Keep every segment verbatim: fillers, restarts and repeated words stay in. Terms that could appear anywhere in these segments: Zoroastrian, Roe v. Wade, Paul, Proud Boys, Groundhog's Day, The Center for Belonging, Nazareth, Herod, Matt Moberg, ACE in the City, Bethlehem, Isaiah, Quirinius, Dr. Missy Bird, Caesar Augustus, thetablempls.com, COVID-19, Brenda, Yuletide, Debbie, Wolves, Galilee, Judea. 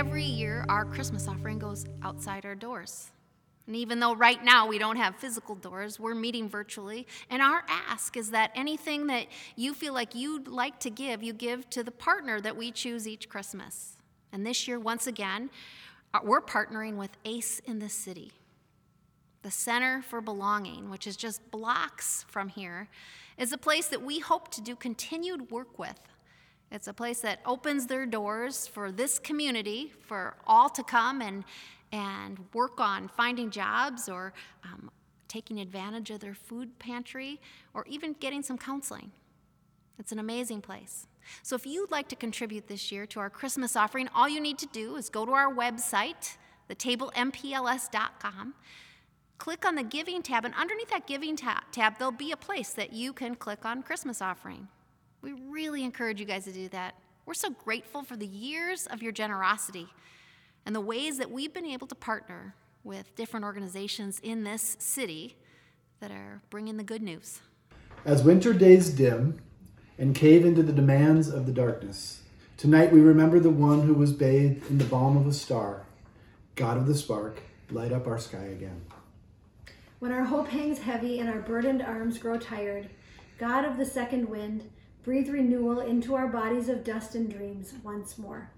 every year our Christmas offering goes outside our doors. And even though right now we don't have physical doors, we're meeting virtually. And our ask is that anything that you feel like you'd like to give, you give to the partner that we choose each Christmas. And this year, once again, we're partnering with ACE in the City, the Center for Belonging, which is just blocks from here, is a place that we hope to do continued work with. It's a place that opens their doors for this community, for all to come and and work on finding jobs or um, taking advantage of their food pantry or even getting some counseling. It's an amazing place. So if you'd like to contribute this year to our Christmas offering, all you need to do is go to our website, the table m p l s dot com, click on the Giving tab, and underneath that Giving tab, tab, there'll be a place that you can click on Christmas offering. We really encourage you guys to do that. We're so grateful for the years of your generosity and the ways that we've been able to partner with different organizations in this city that are bringing the good news. As winter days dim and cave into the demands of the darkness, tonight we remember the one who was bathed in the balm of a star. God of the spark, light up our sky again. When our hope hangs heavy and our burdened arms grow tired, God of the second wind, breathe renewal into our bodies of dust and dreams once more.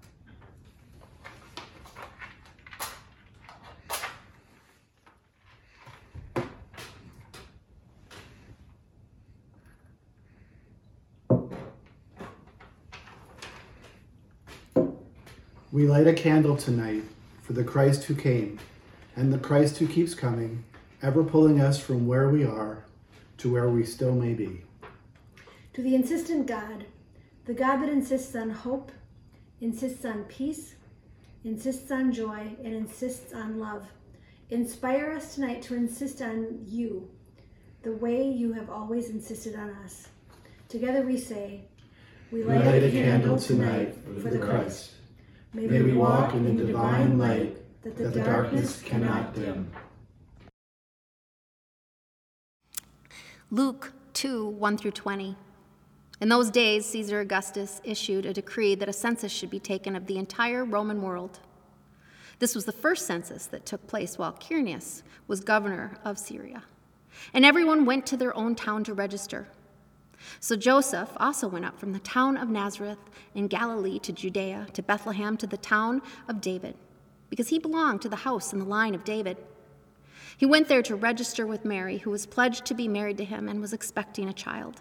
We light a candle tonight for the Christ who came, and the Christ who keeps coming, ever pulling us from where we are to where we still may be. To the insistent God, the God that insists on hope, insists on peace, insists on joy, and insists on love, inspire us tonight to insist on you, the way you have always insisted on us. Together we say, we light, light a candle tonight for the Christ. May, May we walk in the divine light that the, that the darkness, darkness cannot dim. Luke two, one through twenty. In those days, Caesar Augustus issued a decree that a census should be taken of the entire Roman world. This was the first census that took place while Quirinius was governor of Syria. And everyone went to their own town to register. So Joseph also went up from the town of Nazareth in Galilee to Judea, to Bethlehem, to the town of David, because he belonged to the house and the line of David. He went there to register with Mary, who was pledged to be married to him and was expecting a child.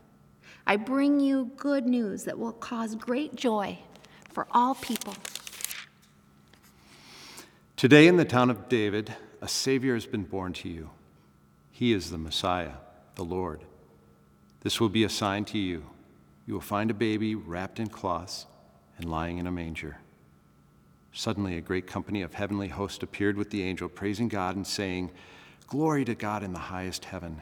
I bring you good news that will cause great joy for all people." Today in the town of David, a Savior has been born to you. He is the Messiah, the Lord. This will be a sign to you. You will find a baby wrapped in cloths and lying in a manger. Suddenly, a great company of heavenly hosts appeared with the angel, praising God and saying, "Glory to God in the highest heaven,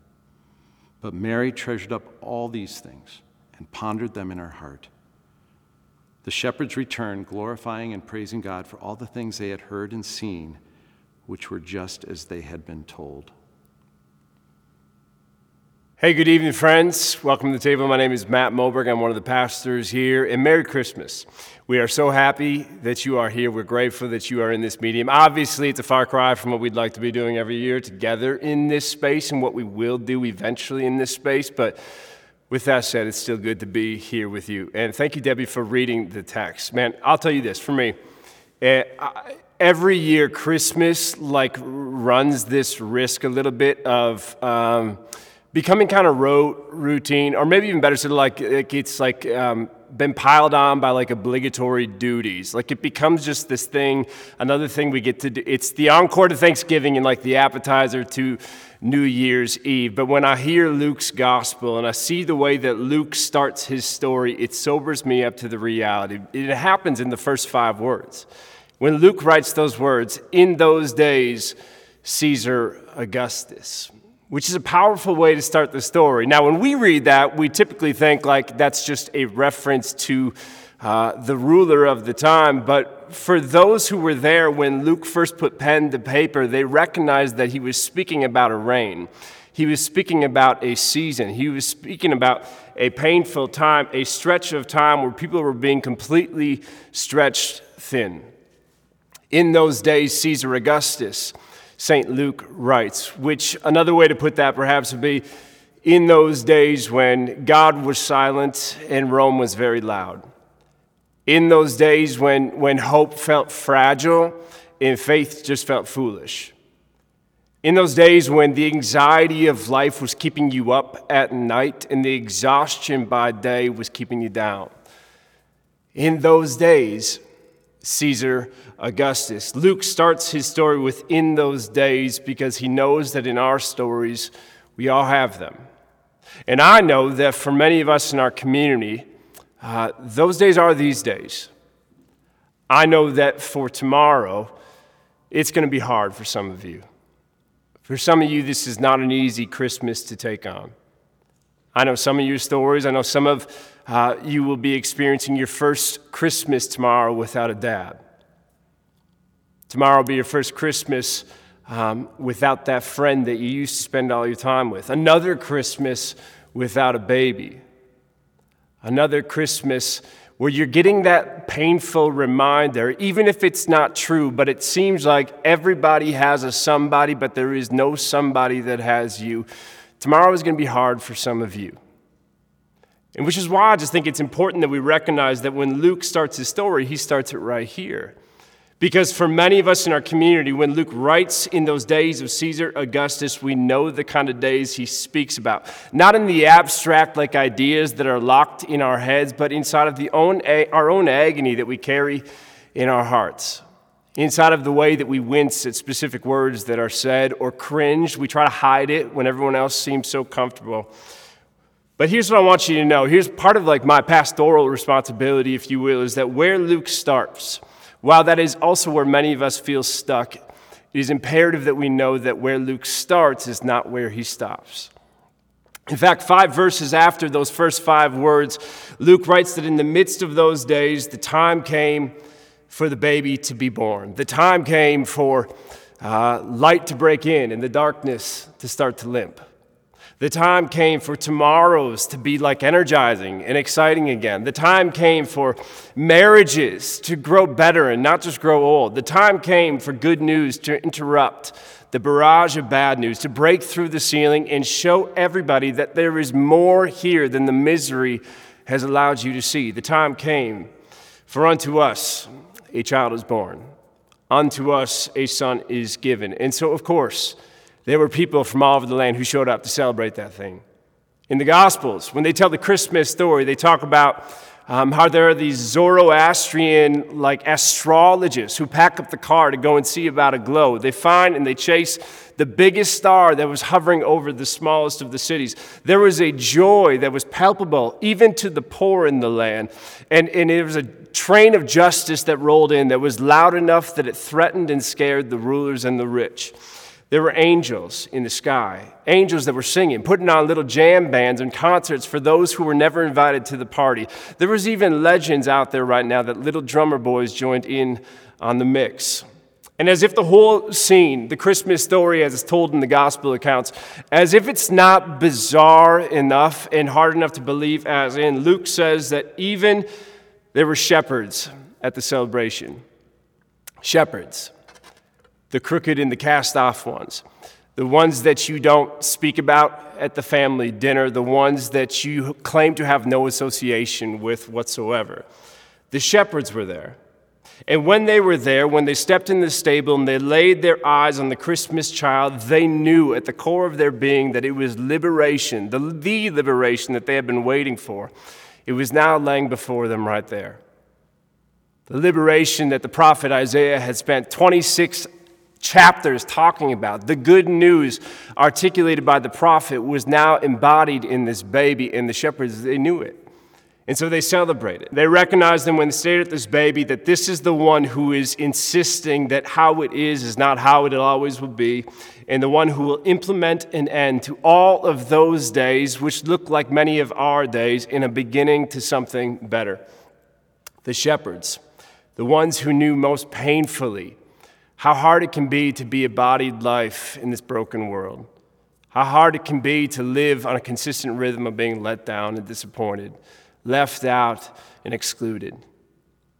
But Mary treasured up all these things and pondered them in her heart. The shepherds returned, glorifying and praising God for all the things they had heard and seen, which were just as they had been told. Hey, good evening, friends. Welcome to the table. My name is Matt Moberg. I'm one of the pastors here, and Merry Christmas. We are so happy that you are here. We're grateful that you are in this medium. Obviously, it's a far cry from what we'd like to be doing every year together in this space and what we will do eventually in this space, but with that said, it's still good to be here with you. And thank you, Debbie, for reading the text. Man, I'll tell you this, for me, Every year, Christmas like runs this risk a little bit of um, becoming kind of rote, routine, or maybe even better, so like it's like um, been piled on by like obligatory duties. Like it becomes just this thing, another thing we get to do. It's the encore to Thanksgiving and like the appetizer to New Year's Eve. But when I hear Luke's gospel and I see the way that Luke starts his story, it sobers me up to the reality. It happens in the first five words. When Luke writes those words, in those days, Caesar Augustus, which is a powerful way to start the story. Now, when we read that, we typically think like that's just a reference to uh, the ruler of the time. But for those who were there when Luke first put pen to paper, they recognized that he was speaking about a reign. He was speaking about a season. He was speaking about a painful time, a stretch of time where people were being completely stretched thin. In those days, Caesar Augustus, Saint Luke writes, which another way to put that perhaps would be, in those days when God was silent and Rome was very loud. In those days when, when hope felt fragile and faith just felt foolish. In those days when the anxiety of life was keeping you up at night and the exhaustion by day was keeping you down. In those days, Caesar Augustus. Luke starts his story with in those days because he knows that in our stories, we all have them. And I know that for many of us in our community, uh, those days are these days. I know that for tomorrow, it's going to be hard for some of you. For some of you, this is not an easy Christmas to take on. I know some of your stories. I know some of uh, you will be experiencing your first Christmas tomorrow without a dad. Tomorrow will be your first Christmas um, without that friend that you used to spend all your time with. Another Christmas without a baby. Another Christmas where you're getting that painful reminder, even if it's not true, but it seems like everybody has a somebody, but there is no somebody that has you. Tomorrow is going to be hard for some of you. And which is why I just think it's important that we recognize that when Luke starts his story, he starts it right here. Because for many of us in our community, when Luke writes in those days of Caesar Augustus, we know the kind of days he speaks about. Not in the abstract, like ideas that are locked in our heads, but inside of the own, our own agony that we carry in our hearts. Inside of the way that we wince at specific words that are said or cringe, we try to hide it when everyone else seems so comfortable. But here's what I want you to know. Here's part of like my pastoral responsibility, if you will, is that where Luke starts, while that is also where many of us feel stuck, it is imperative that we know that where Luke starts is not where he stops. In fact, five verses after those first five words, Luke writes that in the midst of those days, the time came for the baby to be born. The time came for uh, light to break in and the darkness to start to limp. The time came for tomorrows to be like energizing and exciting again. The time came for marriages to grow better and not just grow old. The time came for good news to interrupt the barrage of bad news, to break through the ceiling and show everybody that there is more here than the misery has allowed you to see. The time came for unto us a child is born. Unto us a son is given. And so, of course, there were people from all over the land who showed up to celebrate that thing. In the Gospels, when they tell the Christmas story, they talk about um, how there are these Zoroastrian, like, astrologists who pack up the car to go and see about a glow. They find and they chase the biggest star that was hovering over the smallest of the cities. There was a joy that was palpable, even to the poor in the land. And, and it was a train of justice that rolled in that was loud enough that it threatened and scared the rulers and the rich. There were angels in the sky, angels that were singing, putting on little jam bands and concerts for those who were never invited to the party. There was even legends out there right now that little drummer boys joined in on the mix. And as if the whole scene, the Christmas story as it's told in the gospel accounts, as if it's not bizarre enough and hard enough to believe, as in Luke says that even there were shepherds at the celebration. Shepherds. The crooked and the cast-off ones, the ones that you don't speak about at the family dinner, the ones that you claim to have no association with whatsoever. The shepherds were there. And when they were there, when they stepped in the stable and they laid their eyes on the Christmas child, they knew at the core of their being that it was liberation, the, the liberation that they had been waiting for. It was now laying before them right there. The liberation that the prophet Isaiah had spent twenty-six chapters talking about, the good news articulated by the prophet was now embodied in this baby, and the shepherds, they knew it. And so they celebrated. They recognized them when they stared at this baby that this is the one who is insisting that how it is is not how it always will be, and the one who will implement an end to all of those days, which look like many of our days, in a beginning to something better. The shepherds, the ones who knew most painfully how hard it can be to be a bodied life in this broken world, how hard it can be to live on a consistent rhythm of being let down and disappointed, left out and excluded.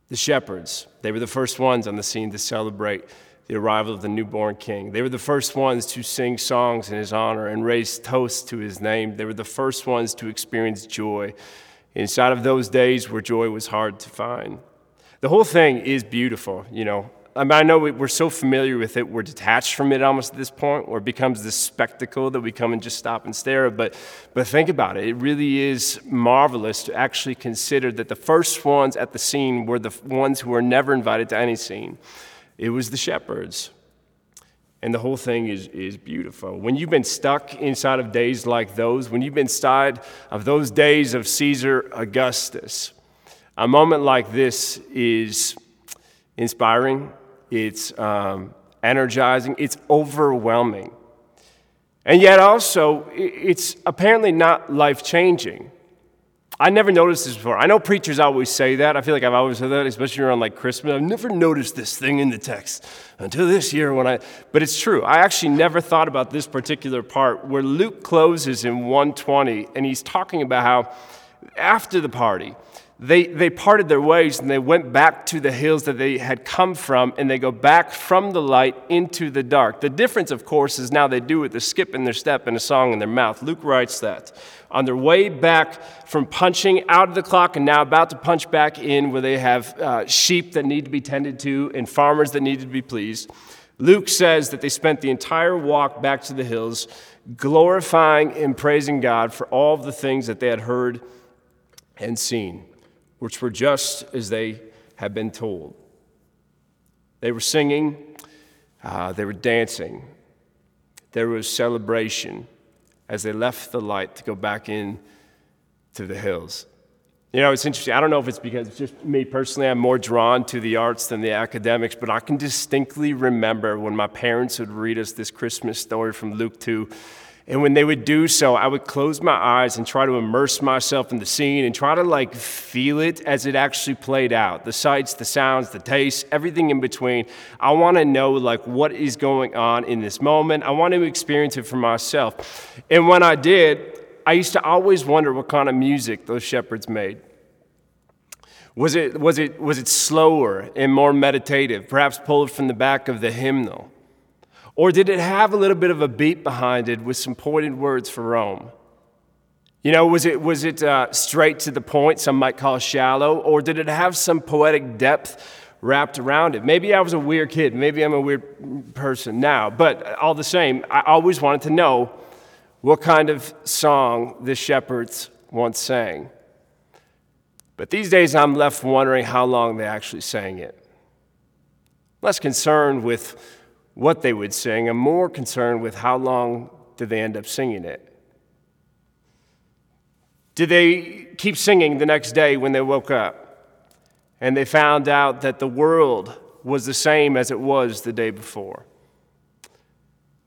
The shepherds, they were the first ones on the scene to celebrate the arrival of the newborn king. They were the first ones to sing songs in his honor and raise toasts to his name. They were the first ones to experience joy inside of those days where joy was hard to find. The whole thing is beautiful, you know. I mean, I know we're so familiar with it, we're detached from it almost at this point, or it becomes this spectacle that we come and just stop and stare at, but, but think about it. It really is marvelous to actually consider that the first ones at the scene were the ones who were never invited to any scene. It was the shepherds. And the whole thing is, is beautiful. When you've been stuck inside of days like those, when you've been inside of those days of Caesar Augustus, a moment like this is inspiring. It's um, energizing, it's overwhelming. And yet also, it's apparently not life-changing. I never noticed this before. I know preachers always say that. I feel like I've always said that, especially around like Christmas. I've never noticed this thing in the text until this year when I, but it's true. I actually never thought about this particular part where Luke closes in one twenty, and he's talking about how after the party, They they parted their ways and they went back to the hills that they had come from, and they go back from the light into the dark. The difference, of course, is now they do it, the skip in their step and a song in their mouth. Luke writes that. On their way back from punching out of the clock and now about to punch back in, where they have uh, sheep that need to be tended to and farmers that need to be pleased, Luke says that they spent the entire walk back to the hills glorifying and praising God for all of the things that they had heard and seen, which were just as they had been told. They were singing, uh, they were dancing, there was celebration as they left the light to go back in to the hills. You know, it's interesting, I don't know if it's because it's just me personally, I'm more drawn to the arts than the academics, but I can distinctly remember when my parents would read us this Christmas story from Luke two, and when they would do so, I would close my eyes and try to immerse myself in the scene and try to like feel it as it actually played out. The sights, the sounds, the tastes, everything in between. I want to know like what is going on in this moment. I want to experience it for myself. And when I did, I used to always wonder what kind of music those shepherds made. Was it, was it, was it slower and more meditative, perhaps pulled from the back of the hymnal? Or did it have a little bit of a beat behind it with some pointed words for Rome? You know, was it was it uh, straight to the point, some might call shallow, or did it have some poetic depth wrapped around it? Maybe I was a weird kid, maybe I'm a weird person now, but all the same, I always wanted to know what kind of song the shepherds once sang. But these days I'm left wondering how long they actually sang it. Less concerned with what they would sing, I'm more concerned with how long did they end up singing it. Did they keep singing the next day when they woke up and they found out that the world was the same as it was the day before?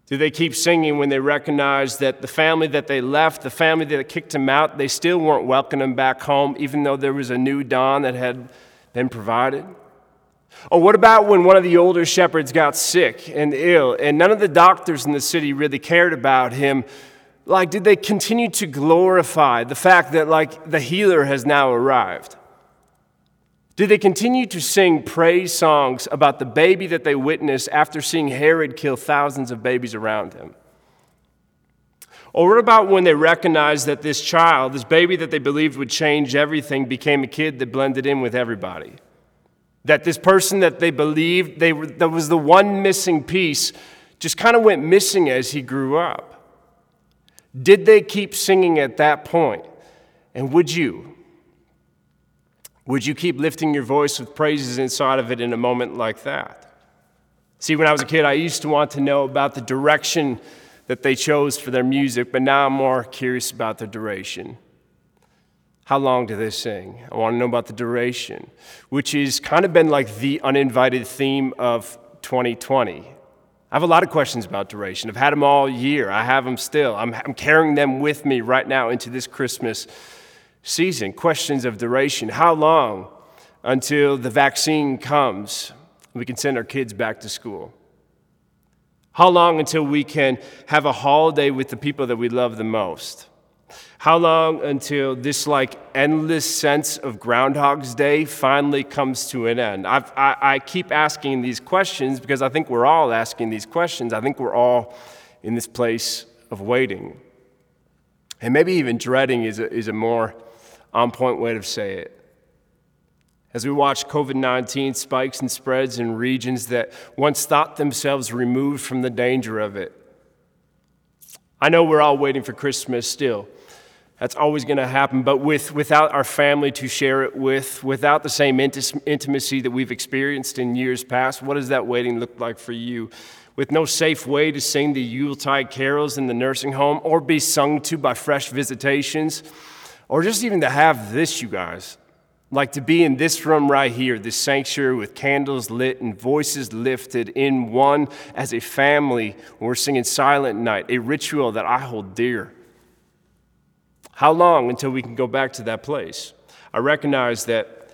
Did they keep singing when they recognized that the family that they left, the family that kicked them out, they still weren't welcoming back home even though there was a new dawn that had been provided? Or what about when one of the older shepherds got sick and ill, and none of the doctors in the city really cared about him? Like, did they continue to glorify the fact that, like, the healer has now arrived? Did they continue to sing praise songs about the baby that they witnessed after seeing Herod kill thousands of babies around him? Or what about when they recognized that this child, this baby that they believed would change everything, became a kid that blended in with everybody? That this person that they believed they were, that was the one missing piece just kind of went missing as he grew up. Did they keep singing at that point? And would you? Would you keep lifting your voice with praises inside of it in a moment like that? See, when I was a kid, I used to want to know about the direction that they chose for their music, but now I'm more curious about the duration. How long do they sing? I want to know about the duration, which has kind of been like the uninvited theme of twenty twenty. I have a lot of questions about duration. I've had them all year. I have them still. I'm, I'm carrying them with me right now into this Christmas season. Questions of duration. How long until the vaccine comes and we can send our kids back to school? How long until we can have a holiday with the people that we love the most? How long until this like endless sense of Groundhog's Day finally comes to an end? I've, I, I keep asking these questions because I think we're all asking these questions. I think we're all in this place of waiting. And maybe even dreading is a, is a more on-point way to say it. As we watch covid nineteen spikes and spreads in regions that once thought themselves removed from the danger of it. I know we're all waiting for Christmas still. That's always going to happen, but with, without our family to share it with, without the same inti- intimacy that we've experienced in years past, what does that waiting look like for you? With no safe way to sing the Yuletide carols in the nursing home or be sung to by fresh visitations, or just even to have this, you guys, like to be in this room right here, this sanctuary with candles lit and voices lifted in one as a family when we're singing Silent Night, a ritual that I hold dear. How long until we can go back to that place? I recognize that,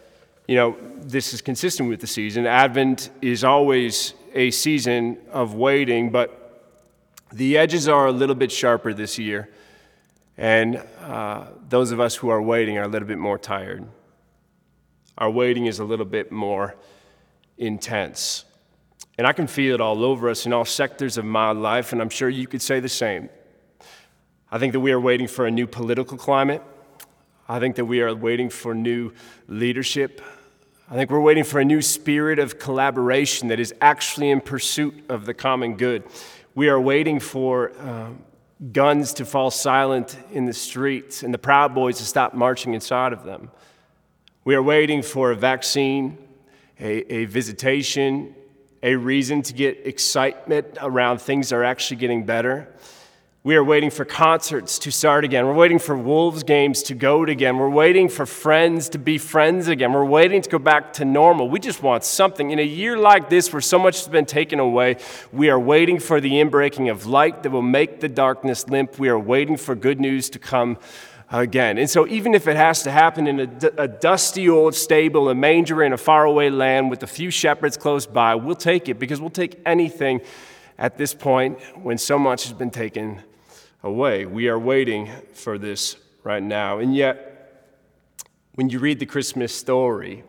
you know, this is consistent with the season. Advent is always a season of waiting, but the edges are a little bit sharper this year, and uh, those of us who are waiting are a little bit more tired. Our waiting is a little bit more intense, and I can feel it all over us in all sectors of my life, and I'm sure you could say the same. I think that we are waiting for a new political climate. I think that we are waiting for new leadership. I think we're waiting for a new spirit of collaboration that is actually in pursuit of the common good. We are waiting for um, guns to fall silent in the streets and the Proud Boys to stop marching inside of them. We are waiting for a vaccine, a, a visitation, a reason to get excitement around things that are actually getting better. We are waiting for concerts to start again. We're waiting for Wolves games to go again. We're waiting for friends to be friends again. We're waiting to go back to normal. We just want something. In a year like this where so much has been taken away, we are waiting for the inbreaking of light that will make the darkness limp. We are waiting for good news to come again. And so even if it has to happen in a, a dusty old stable, a manger in a faraway land with a few shepherds close by, we'll take it because we'll take anything at this point when so much has been taken away. We are waiting for this right now. And yet, when you read the Christmas story,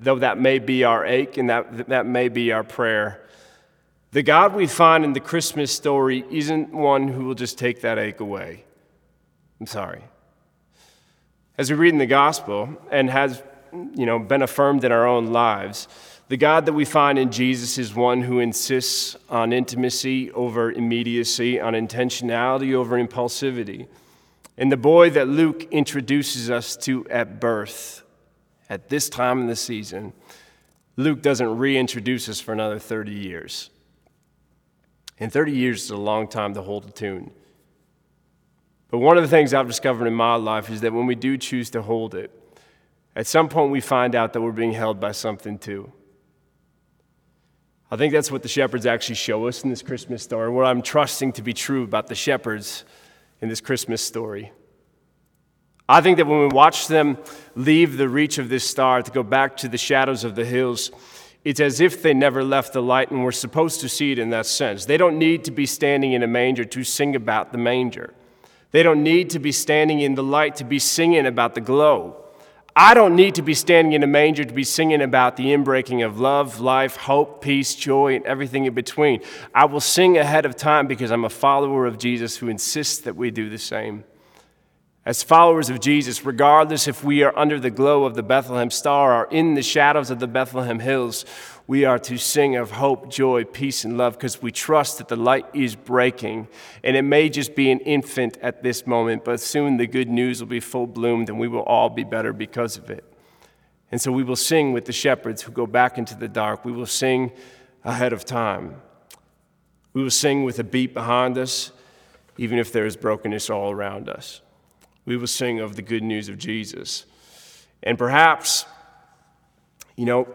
though that may be our ache and that, that may be our prayer, the God we find in the Christmas story isn't one who will just take that ache away. I'm sorry. As we read in the gospel and has, you know, been affirmed in our own lives, the God that we find in Jesus is one who insists on intimacy over immediacy, on intentionality over impulsivity. And the boy that Luke introduces us to at birth, at this time in the season, Luke doesn't reintroduce us for another thirty years. And thirty years is a long time to hold a tune. But one of the things I've discovered in my life is that when we do choose to hold it, at some point we find out that we're being held by something too. I think that's what the shepherds actually show us in this Christmas story, what I'm trusting to be true about the shepherds in this Christmas story. I think that when we watch them leave the reach of this star to go back to the shadows of the hills, it's as if they never left the light, and we're supposed to see it in that sense. They don't need to be standing in a manger to sing about the manger. They don't need to be standing in the light to be singing about the glow. I don't need to be standing in a manger to be singing about the inbreaking of love, life, hope, peace, joy, and everything in between. I will sing ahead of time because I'm a follower of Jesus who insists that we do the same. As followers of Jesus, regardless if we are under the glow of the Bethlehem star or in the shadows of the Bethlehem hills, we are to sing of hope, joy, peace, and love because we trust that the light is breaking. And it may just be an infant at this moment, but soon the good news will be full bloomed and we will all be better because of it. And so we will sing with the shepherds who go back into the dark. We will sing ahead of time. We will sing with a beat behind us, even if there is brokenness all around us. We will sing of the good news of Jesus. And perhaps, you know,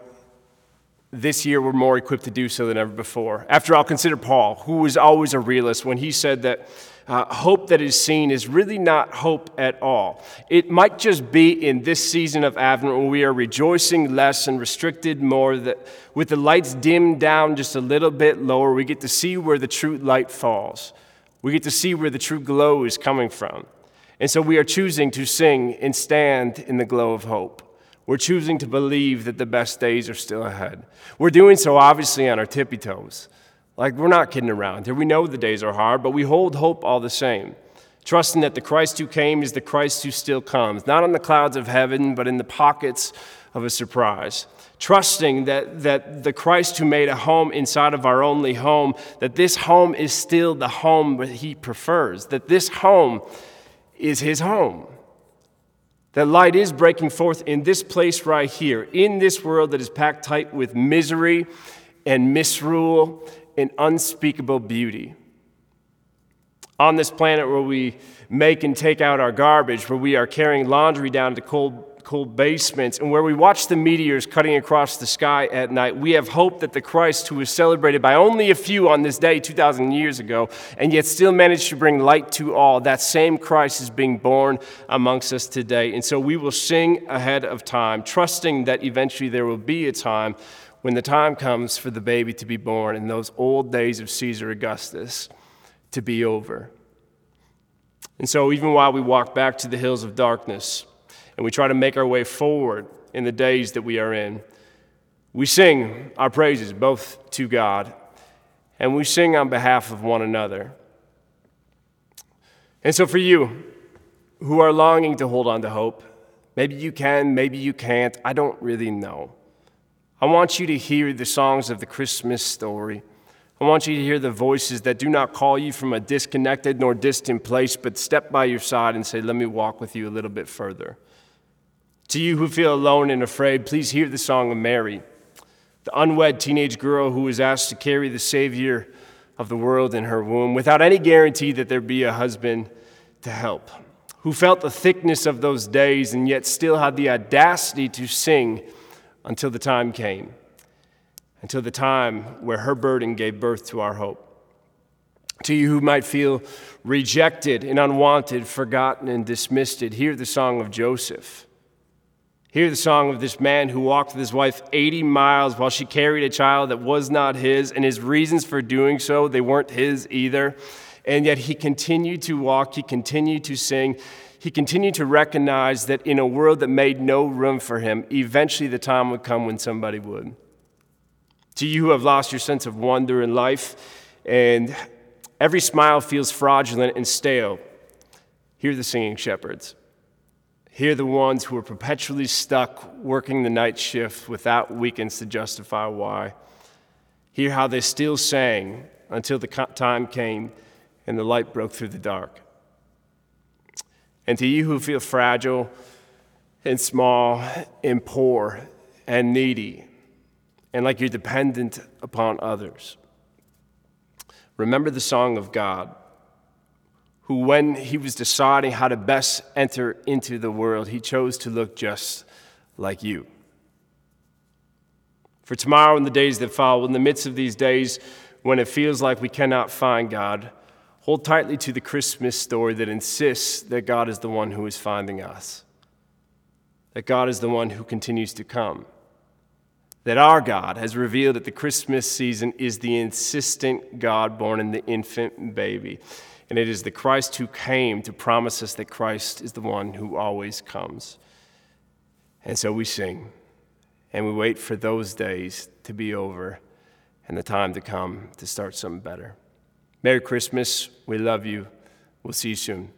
this year we're more equipped to do so than ever before. After all, consider Paul, who was always a realist when he said that uh, hope that is seen is really not hope at all. It might just be in this season of Advent when we are rejoicing less and restricted more, that with the lights dimmed down just a little bit lower, we get to see where the true light falls. We get to see where the true glow is coming from. And so we are choosing to sing and stand in the glow of hope. We're choosing to believe that the best days are still ahead. We're doing so obviously on our tippy toes. Like, we're not kidding around here. We know the days are hard, but we hold hope all the same, trusting that the Christ who came is the Christ who still comes, not on the clouds of heaven, but in the pockets of a surprise. Trusting that, that the Christ who made a home inside of our only home, that this home is still the home that he prefers, that this home is his home. That light is breaking forth in this place right here, in this world that is packed tight with misery and misrule and unspeakable beauty. On this planet where we make and take out our garbage, where we are carrying laundry down to cold cold basements, and where we watch the meteors cutting across the sky at night, we have hope that the Christ who was celebrated by only a few on this day two thousand years ago, and yet still managed to bring light to all, that same Christ is being born amongst us today. And so we will sing ahead of time, trusting that eventually there will be a time when the time comes for the baby to be born and those old days of Caesar Augustus to be over. And so even while we walk back to the hills of darkness, and we try to make our way forward in the days that we are in, we sing our praises both to God, and we sing on behalf of one another. And so for you who are longing to hold on to hope, maybe you can, maybe you can't, I don't really know. I want you to hear the songs of the Christmas story. I want you to hear the voices that do not call you from a disconnected nor distant place, but step by your side and say, let me walk with you a little bit further. To you who feel alone and afraid, please hear the song of Mary, the unwed teenage girl who was asked to carry the Savior of the world in her womb without any guarantee that there be a husband to help, who felt the thickness of those days and yet still had the audacity to sing until the time came, until the time where her burden gave birth to our hope. To you who might feel rejected and unwanted, forgotten and dismissed, hear the song of Joseph. Hear the song of this man who walked with his wife eighty miles while she carried a child that was not his, and his reasons for doing so, they weren't his either. And yet he continued to walk, he continued to sing, he continued to recognize that in a world that made no room for him, eventually the time would come when somebody would. To you who have lost your sense of wonder in life, and every smile feels fraudulent and stale, hear the singing shepherds. Hear the ones who are perpetually stuck working the night shift without weekends to justify why. Hear how they still sang until the time came and the light broke through the dark. And to you who feel fragile and small and poor and needy and like you're dependent upon others, remember the song of God, who when he was deciding how to best enter into the world, he chose to look just like you. For tomorrow and the days that follow, in the midst of these days when it feels like we cannot find God, hold tightly to the Christmas story that insists that God is the one who is finding us, that God is the one who continues to come, that our God has revealed that the Christmas season is the insistent God born in the infant baby. And it is the Christ who came to promise us that Christ is the one who always comes. And so we sing, and we wait for those days to be over and the time to come to start something better. Merry Christmas. We love you. We'll see you soon.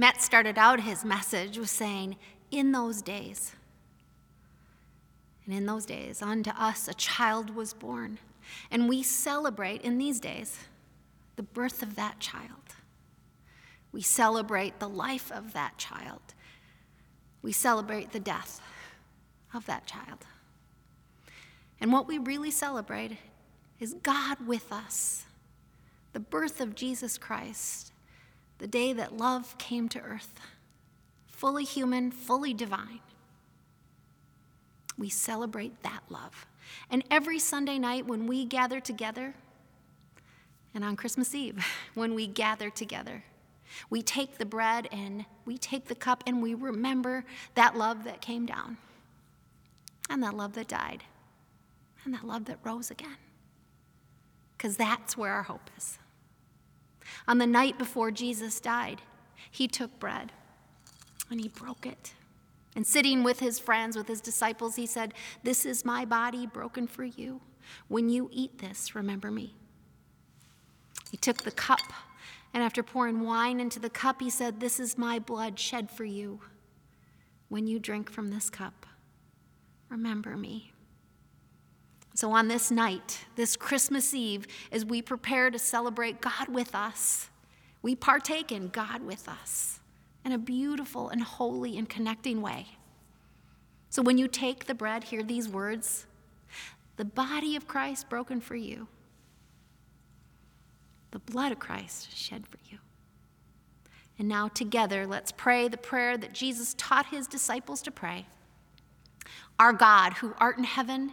Matt started out his message with saying, in those days, and in those days, unto us a child was born. And we celebrate in these days the birth of that child. We celebrate the life of that child. We celebrate the death of that child. And what we really celebrate is God with us, the birth of Jesus Christ, the day that love came to earth, fully human, fully divine. We celebrate that love. And every Sunday night when we gather together, and on Christmas Eve when we gather together, we take the bread and we take the cup and we remember that love that came down, and that love that died, and that love that rose again. Because that's where our hope is. On the night before Jesus died, he took bread and he broke it. And sitting with his friends, with his disciples, he said, "This is my body broken for you. When you eat this, remember me." He took the cup, and after pouring wine into the cup, he said, "This is my blood shed for you. When you drink from this cup, remember me." So on this night, this Christmas Eve, as we prepare to celebrate God with us, we partake in God with us in a beautiful and holy and connecting way. So when you take the bread, hear these words, "The body of Christ broken for you. The blood of Christ shed for you." And now together, let's pray the prayer that Jesus taught his disciples to pray. Our God, who art in heaven,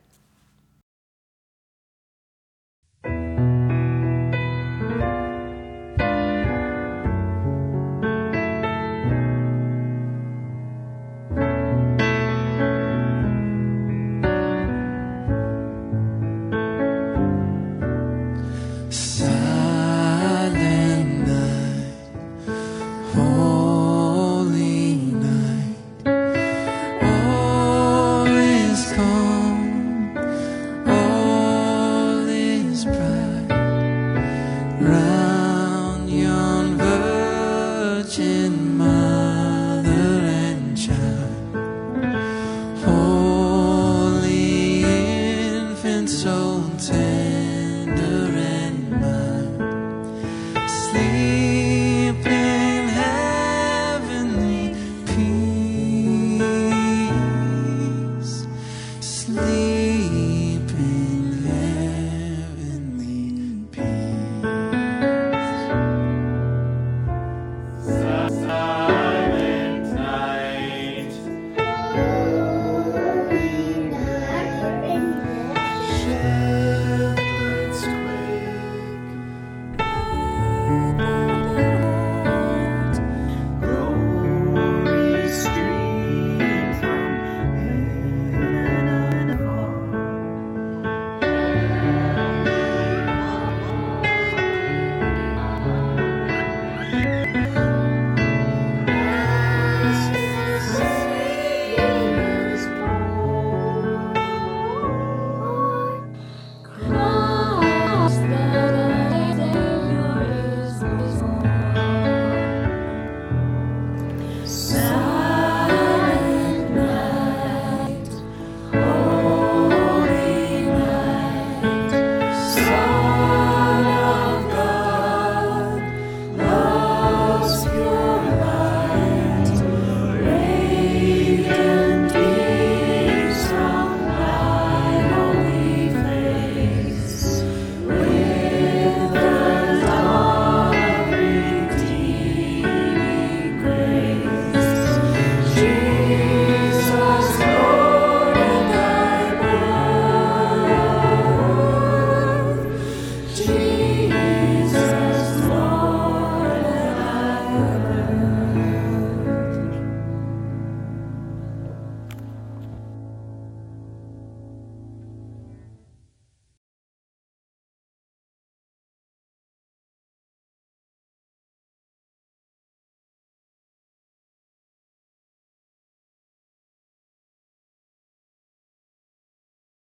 In my